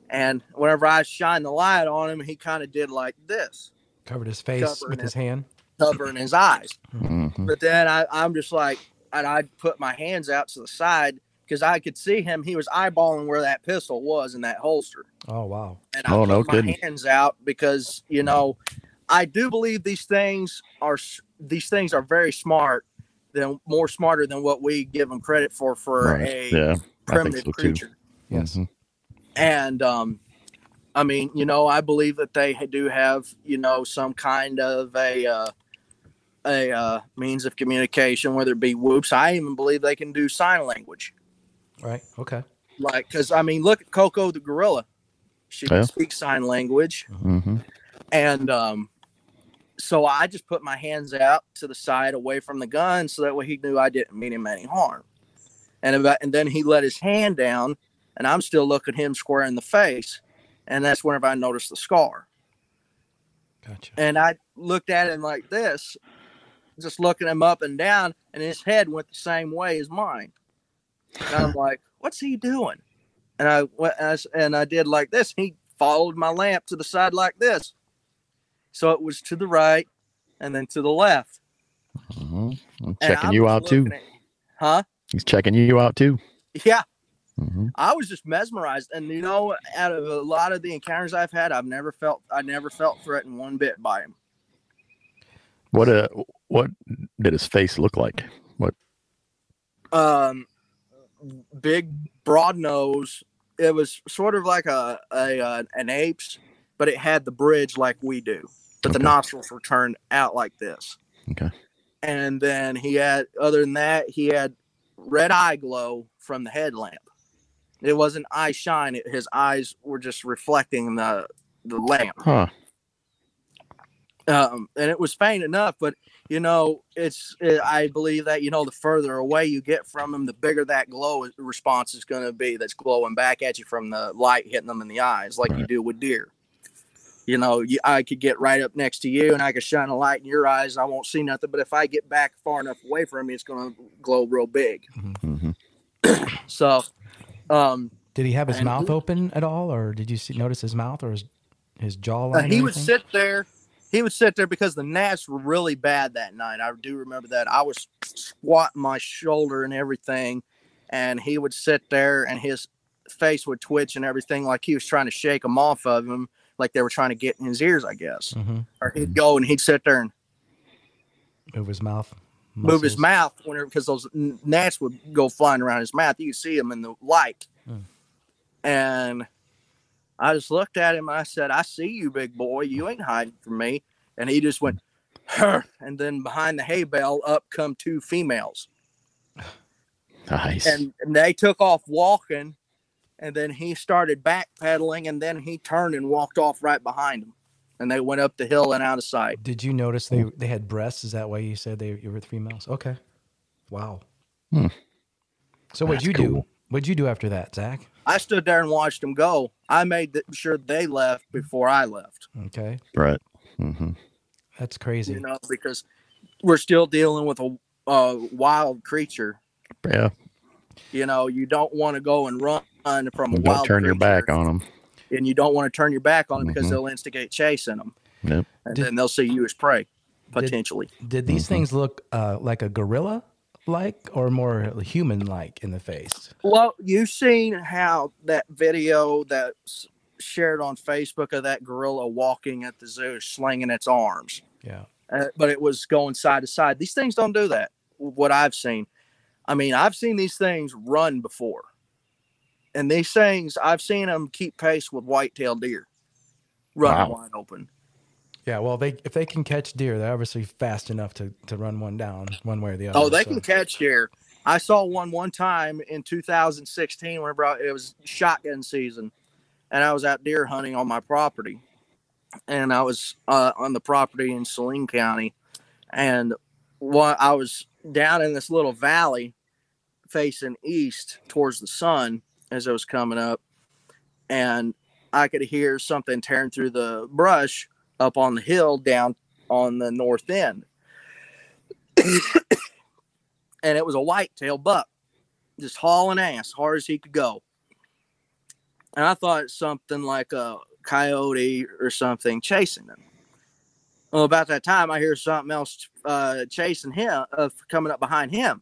And whenever I shined the light on him, he kind of did like this. Covered his face with his, his hand. Covering his eyes. Mm-hmm. But then I, I'm just like, and I put my hands out to the side because I could see him. He was eyeballing where that pistol was in that holster. Oh, wow. And I oh, put no my kidding. hands out because, you know, I do believe these things are these things are very smart, than more smarter than what we give them credit for for right. a yeah, primitive so creature. Too. Yes, mm-hmm. and um, I mean, you know, I believe that they do have, you know, some kind of a uh, a uh, means of communication, whether it be whoops. I even believe they can do sign language. Right. Okay. Like, because I mean, look at Coco the gorilla. She yeah. can speak sign language, mm-hmm. and um. So I just put my hands out to the side away from the gun so that way he knew I didn't mean him any harm. And about, and then he let his hand down, and I'm still looking him square in the face. And that's whenever I noticed the scar. Gotcha. And I looked at him like this, just looking him up and down, and his head went the same way as mine. And I'm like, what's he doing? And I went and I did like this. He followed my lamp to the side like this. So it was to the right and then to the left. Mm-hmm. I'm checking you out too. At, huh? He's checking you out too. Yeah. Mm-hmm. I was just mesmerized. And, you know, out of a lot of the encounters I've had, I've never felt, I never felt threatened one bit by him. What, uh, what did his face look like? What? Um, big, broad nose. It was sort of like a, a, uh, an ape's, but it had the bridge like we do. But okay. the nostrils were turned out like this. Okay. And then he had, other than that, he had red eye glow from the headlamp. It wasn't eye shine. It, his eyes were just reflecting the the lamp. Huh. Um, and it was faint enough, but, you know, it's it, I believe that, you know, the further away you get from him, the bigger that glow response is going to be that's glowing back at you from the light hitting them in the eyes like right. you do with deer. You know, I could get right up next to you and I could shine a light in your eyes. And I won't see nothing. But if I get back far enough away from you, it's going to glow real big. Mm-hmm. So, um, did he have his mouth open at all? Or did you see, notice his mouth or his, his jawline? Uh, he would sit there. He would sit there because the gnats were really bad that night. I do remember that. I was squatting my shoulder and everything. And he would sit there and his face would twitch and everything like he was trying to shake them off of him. Like they were trying to get in his ears, I guess. Mm-hmm. Or he'd go and he'd sit there and move his mouth, muscles. move his mouth whenever, because those gnats would go flying around his mouth. You could see them in the light. Mm. And I just looked at him. I said, "I see you, big boy. You ain't hiding from me." And he just went, "Her." And then behind the hay bale, up come two females. Nice. And, and they took off walking. And then he started backpedaling, and then he turned and walked off right behind him. And they went up the hill and out of sight. Did you notice they, they had breasts? Is that why you said they, you were the females? Okay. Wow. Hmm. So what'd That's you do? Cool. What'd you do after that, Zach? I stood there and watched them go. I made the, sure they left before I left. Okay. Right. Mm-hmm. That's crazy. You know, because we're still dealing with a uh, wild creature. Yeah. You know, you don't want to go and run from a wild creature. Don't turn your back on them. And you don't want to turn your back on them, mm-hmm. because they'll instigate chase in them. Yep. And did, then they'll see you as prey, potentially. Did, did these mm-hmm. things look uh, like a gorilla? Like or more human like in the face? Well, you've seen how that video that's shared on Facebook of that gorilla walking at the zoo, slinging its arms. Yeah. Uh, but it was going side to side. These things don't do that. What I've seen. I mean, I've seen these things run before. And these things, I've seen them keep pace with white-tailed deer running wow. wide open. Yeah, well, they if they can catch deer, they're obviously fast enough to, to run one down one way or the other. Oh, they so. can catch deer. I saw one one time in two thousand sixteen when it was shotgun season, and I was out deer hunting on my property. And I was uh, on the property in Saline County, and while I was down in this little valley facing east towards the sun as it was coming up, and I could hear something tearing through the brush up on the hill down on the north end. And it was a white-tailed buck, just hauling ass hard as he could go. And I thought something like a coyote or something chasing him. Well, about that time, I hear something else uh, chasing him, uh, coming up behind him.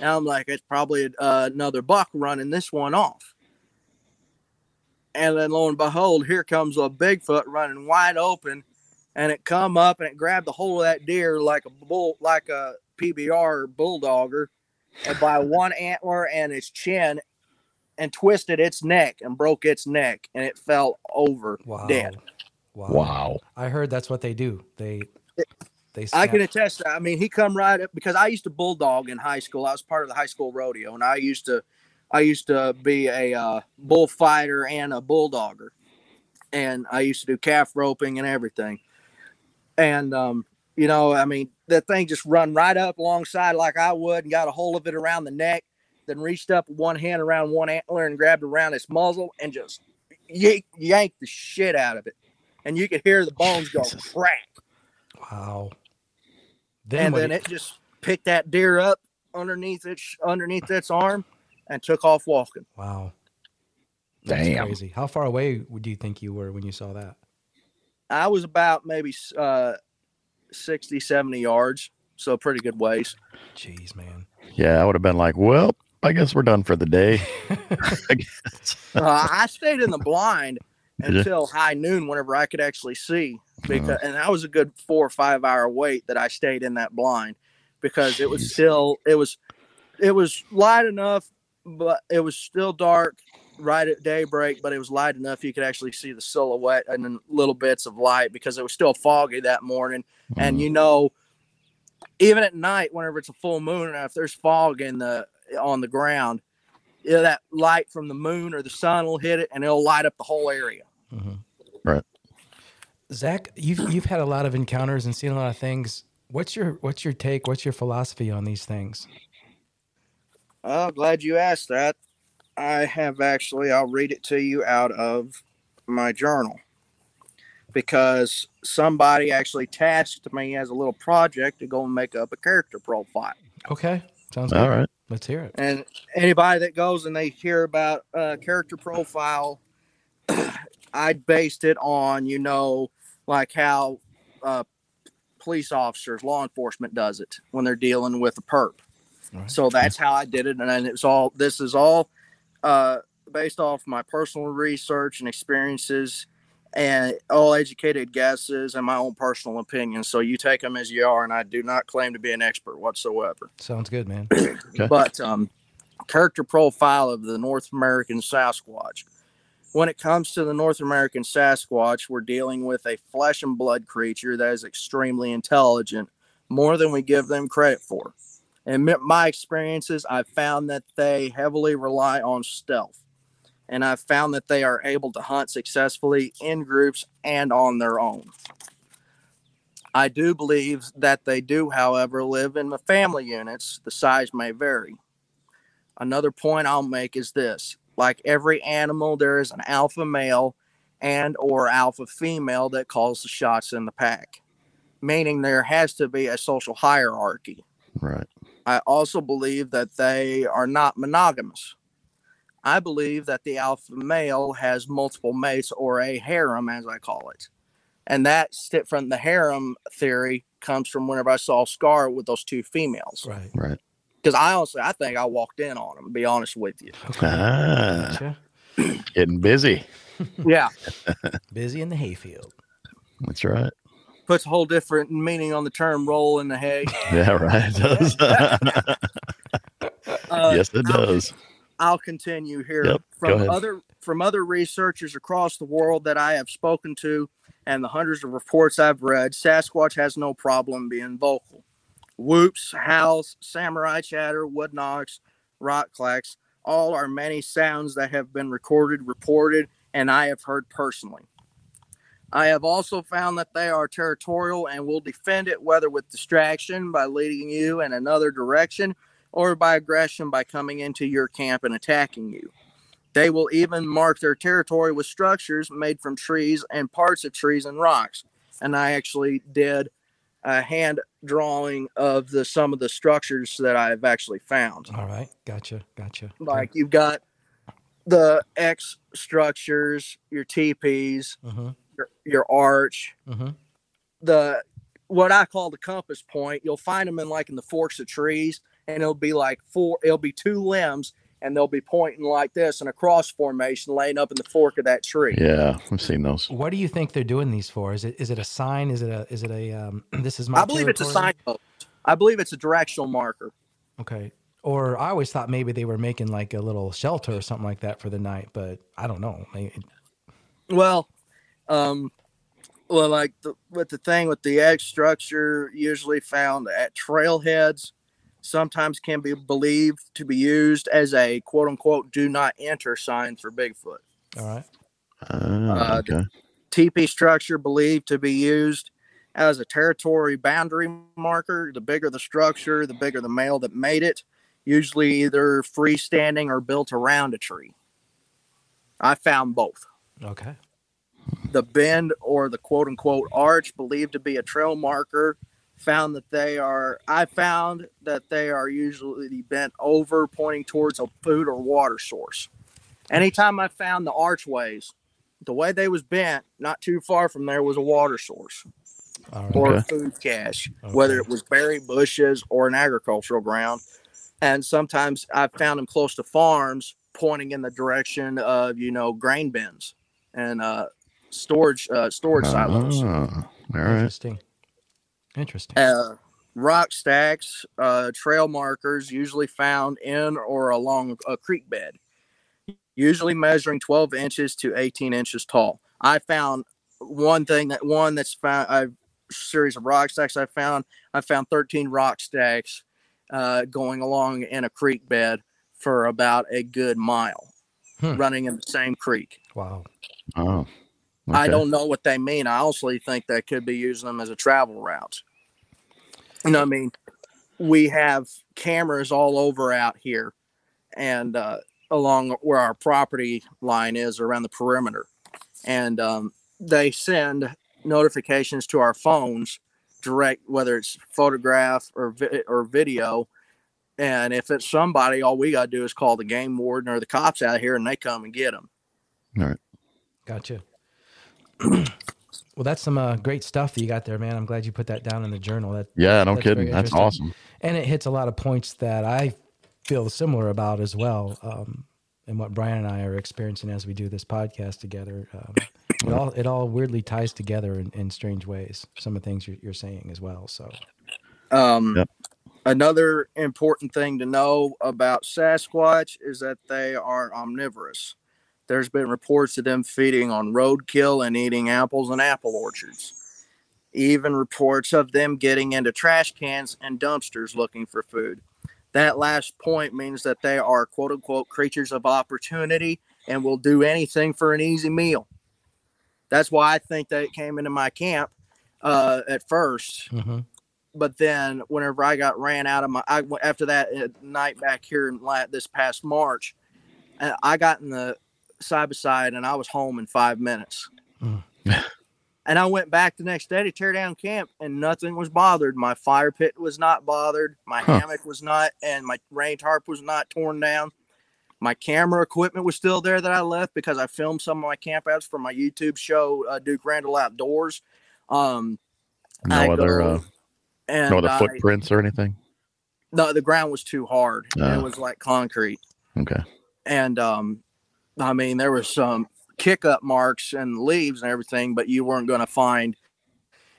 And I'm like, it's probably uh, another buck running this one off. And then lo and behold, here comes a Bigfoot running wide open, and it come up and it grabbed the whole of that deer like a bull, like a P B R bulldogger, and by one antler and its chin, and twisted its neck and broke its neck, and it fell over wow. dead. Wow. wow! I heard that's what they do. They, they. Snap. I can attest to that. I mean, he come right up because I used to bulldog in high school. I was part of the high school rodeo, and I used to. I used to be a uh, bullfighter and a bulldogger, and I used to do calf roping and everything. And, um, you know, I mean, that thing just run right up alongside like I would and got a hold of it around the neck, then reached up one hand around one antler and grabbed around its muzzle and just yank, yanked the shit out of it. And you could hear the bones go crack. Wow. Then and then it just picked that deer up underneath its, underneath its arm. And took off walking. Wow. That's Damn. Crazy. How far away do you think you were when you saw that? I was about maybe uh, sixty, seventy yards. So a pretty good ways. Jeez, man. Yeah, I would have been like, well, I guess we're done for the day. I guess. uh, I stayed in the blind until high noon whenever I could actually see. because, uh-huh. And that was a good four or five hour wait that I stayed in that blind. Because Jeez. it was still, it was, it was light enough. But it was still dark right at daybreak, but it was light enough you could actually see the silhouette and then little bits of light because it was still foggy that morning. Mm-hmm. And, you know, even at night, whenever it's a full moon, and if there's fog in the on the ground, you know, that light from the moon or the sun will hit it, and it'll light up the whole area. Mm-hmm. Right. Zach, you've, you've had a lot of encounters and seen a lot of things. What's your, what's your take? What's your philosophy on these things? Oh, glad you asked that. I have actually, I'll read it to you out of my journal because somebody actually tasked me as a little project to go and make up a character profile. Okay. Sounds all good. Right. Let's hear it. And anybody that goes and they hear about a character profile, I based it on, you know, like how uh, police officers, law enforcement does it when they're dealing with a perp. Right. So that's how I did it, and it's all. This is all uh, based off my personal research and experiences, and all educated guesses and my own personal opinions. So you take them as you are, and I do not claim to be an expert whatsoever. Sounds good, man. Okay. But um, character profile of the North American Sasquatch. When it comes to the North American Sasquatch, we're dealing with a flesh and blood creature that is extremely intelligent, more than we give them credit for. In my experiences, I've found that they heavily rely on stealth, and I've found that they are able to hunt successfully in groups and on their own. I do believe that they do, however, live in the family units. The size may vary. Another point I'll make is this. Like every animal, there is an alpha male and or alpha female that calls the shots in the pack, meaning there has to be a social hierarchy. Right. I also believe that they are not monogamous. I believe that the alpha male has multiple mates, or a harem, as I call it. And that's from the harem theory comes from whenever I saw Scar with those two females. Right. Right. Because I honestly, I think I walked in on him, to be honest with you. Okay. Ah, gotcha. Getting busy. Yeah. Busy in the hayfield. That's right. Puts a whole different meaning on the term roll in the hay. Yeah, right. It does. uh, yes, it does. I'll, I'll continue here. Yep, from other from other researchers across the world that I have spoken to and the hundreds of reports I've read, Sasquatch has no problem being vocal. Whoops, howls, samurai chatter, wood knocks, rock clacks, all are many sounds that have been recorded, reported, and I have heard personally. I have also found that they are territorial and will defend it, whether with distraction by leading you in another direction or by aggression by coming into your camp and attacking you. They will even mark their territory with structures made from trees and parts of trees and rocks. And I actually did a hand drawing of the some of the structures that I've actually found. All right. Gotcha. Gotcha. Like you've got the X structures, your teepees, uh-huh. your, your arch, uh-huh. the, what I call the compass point. You'll find them in like in the forks of trees, and it'll be like four, it'll be two limbs, and they'll be pointing like this in a cross formation, laying up in the fork of that tree. Yeah, I've seen those. What do you think they're doing these for? Is it is it a sign? Is it a is it a um, this is my? I believe territory? It's a signpost. I believe it's a directional marker. Okay. Or I always thought maybe they were making like a little shelter or something like that for the night, but I don't know. Well, um, well, like the, with the thing with the egg structure, usually found at trailheads. Sometimes can be believed to be used as a quote-unquote do not enter sign for Bigfoot. All right. Uh, uh, okay. Teepee structure believed to be used as a territory boundary marker. The bigger the structure, the bigger the male that made it, usually either freestanding or built around a tree. I found both. Okay. The bend or the quote-unquote arch believed to be a trail marker. Found that they are, I found that they are usually bent over, pointing towards a food or water source. Anytime I found the archways, the way they was bent, not too far from there was a water source right. or a food cache, okay. whether it was berry bushes or an agricultural ground. And sometimes I found them close to farms, pointing in the direction of, you know, grain bins and uh, storage uh, storage uh, silos. All right. Interesting. Interesting. Uh, rock stacks, uh, trail markers usually found in or along a creek bed, usually measuring twelve inches to eighteen inches tall. I found one thing that one that's found a series of rock stacks. I found I found thirteen rock stacks uh, going along in a creek bed for about a good mile, hmm. running in the same creek. Wow. Wow. Okay. I don't know what they mean. I honestly think they could be using them as a travel route. You know, I mean, we have cameras all over out here and uh, along where our property line is around the perimeter. And um, they send notifications to our phones direct, whether it's photograph or vi- or video. And if it's somebody, all we got to do is call the game warden or the cops out here and they come and get them. All right. Gotcha. Well, that's some uh, great stuff that you got there, man. I'm glad you put that down in the journal. That yeah, no that's kidding. That's awesome. And it hits a lot of points that I feel similar about as well, um, and what Brian and I are experiencing as we do this podcast together. Um, it all it all weirdly ties together in, in strange ways. Some of the things you're, you're saying as well. So, um, yep. Another important thing to know about Sasquatch is that they are omnivorous. There's been reports of them feeding on roadkill and eating apples and apple orchards. Even reports of them getting into trash cans and dumpsters looking for food. That last point means that they are quote-unquote creatures of opportunity and will do anything for an easy meal. That's why I think that it came into my camp uh, at first. Mm-hmm. But then whenever I got ran out of my, I, after that at night back here in la- this past March, I got in the side by side and I was home in five minutes. Mm. And I went back the next day to tear down camp and nothing was bothered. My fire pit was not bothered. My huh. hammock was not, and my rain tarp was not torn down. My camera equipment was still there that I left because I filmed some of my campouts for my YouTube show, uh, Duke Randall Outdoors. Um, no other, uh, and no other I, footprints or anything? No, the ground was too hard. Uh, it was like concrete. Okay. And, um, I mean, there was some kick up marks and leaves and everything, but you weren't going to find,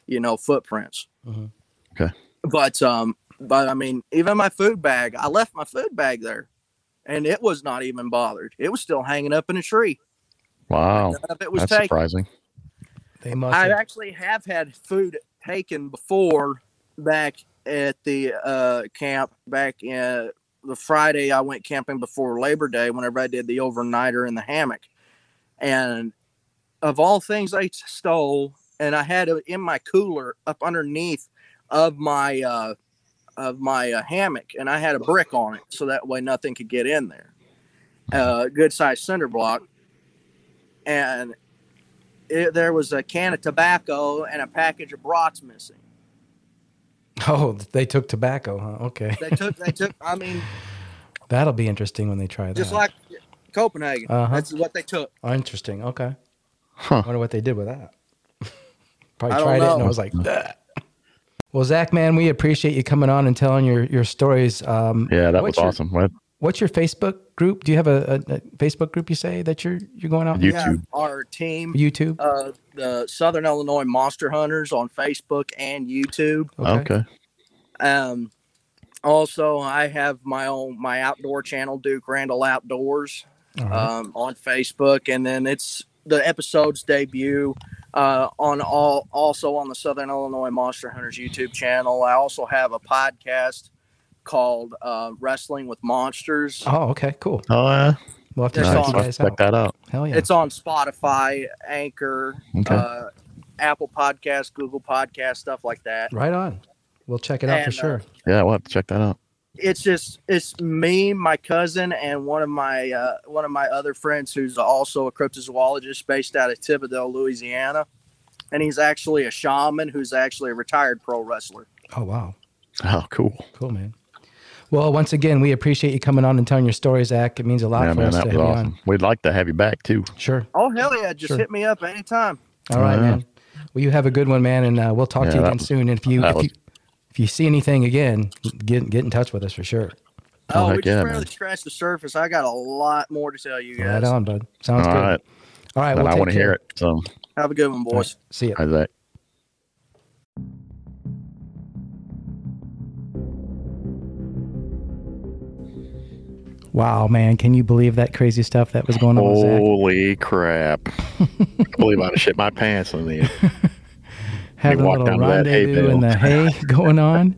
you know, footprints. Mm-hmm. Okay. But, um, but I mean, even my food bag, I left my food bag there and it was not even bothered. It was still hanging up in a tree. Wow. None of it was That's taken. Surprising. They must I have. actually have had food taken before back at the, uh, camp back in the Friday I went camping before Labor Day, whenever I did the overnighter in the hammock. And of all things they stole, and I had it in my cooler up underneath of my uh, of my uh, hammock, and I had a brick on it, so that way nothing could get in there. A uh, good-sized cinder block. And it, there was a can of tobacco and a package of brats missing. Oh, they took tobacco, huh? Okay. They took, they took, I mean. That'll be interesting when they try that. Just like Copenhagen. Uh-huh. That's what they took. Oh, interesting. Okay. Huh. I wonder what they did with that. Probably tried know. it and I was like, that. Well, Zach, man, we appreciate you coming on and telling your, your stories. Um, yeah, that was your, awesome. What? What's your Facebook group? Do you have a, a, a Facebook group you say that you're you're going out? YouTube. Our team. YouTube. Uh, the Southern Illinois Monster Hunters on Facebook and YouTube. Okay. Um, also, I have my own my outdoor channel, Duke Randall Outdoors, right. um, on Facebook, and then it's the episodes debut uh, on all also on the Southern Illinois Monster Hunters YouTube channel. I also have a podcast called uh, Wrestling with Monsters. Oh, okay, cool. Oh, yeah. We'll have to nice. on, I'll check out. that out. Hell yeah. It's on Spotify, Anchor, okay. uh, Apple Podcasts, Google Podcasts, stuff like that. Right on. We'll check it out and, for sure. Uh, yeah, we'll have to check that out. It's just it's me, my cousin, and one of my uh, one of my other friends who's also a cryptozoologist based out of Thibodeau, Louisiana, and he's actually a shaman who's actually a retired pro wrestler. Oh wow! Oh, cool. Cool, man. Well, once again, we appreciate you coming on and telling your stories, Zach. It means a lot yeah, for man, us that to was have awesome. you on. We'd like to have you back, too. Sure. Oh, hell yeah. Just sure. hit me up anytime. All right, yeah. man. Well, you have a good one, man, and uh, we'll talk yeah, to you again was, soon. And if you if, was, you if you see anything again, get get in touch with us for sure. Oh, oh we just yeah, barely scratched the surface. I got a lot more to tell you guys. Right on, bud. Sounds All good. Right. All right. Well, we'll I want to hear it. So. Have a good one, boys. Right. See you. All right, Zach. Wow, man, can you believe that crazy stuff that was going on with Zach? Holy crap. I can't believe I'd have shit my pants in the end. Having a little rendezvous in the hay going on.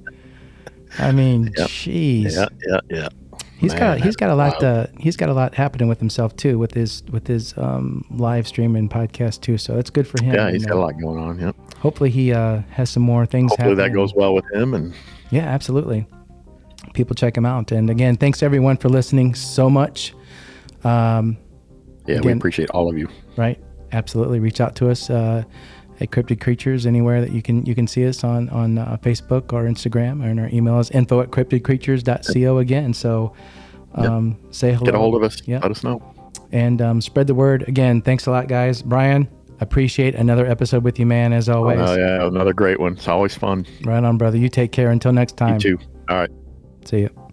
I mean, jeez. Yep. Yeah, yeah, yeah. He's man, got he's got a lot uh, he's got a lot happening with himself too, with his with his um, live stream and podcast too. So it's good for him. Yeah, he's got a lot going on, yep. Hopefully he uh, has some more things happening. Hopefully that goes well with him and yeah, absolutely. People check them out. And again, thanks everyone for listening so much. Um, yeah, again, we appreciate all of you. Right. Absolutely. Reach out to us uh, at Cryptid Creatures, anywhere that you can you can see us on, on uh, Facebook or Instagram, or in our email is info at cryptidcreatures dot co again. So um, yep. say hello. Get a hold of us. Yep. Let us know. And um, spread the word. Again, thanks a lot, guys. Brian, appreciate another episode with you, man, as always. Oh, yeah, another great one. It's always fun. Right on, brother. You take care. Until next time. You too. All right. See you.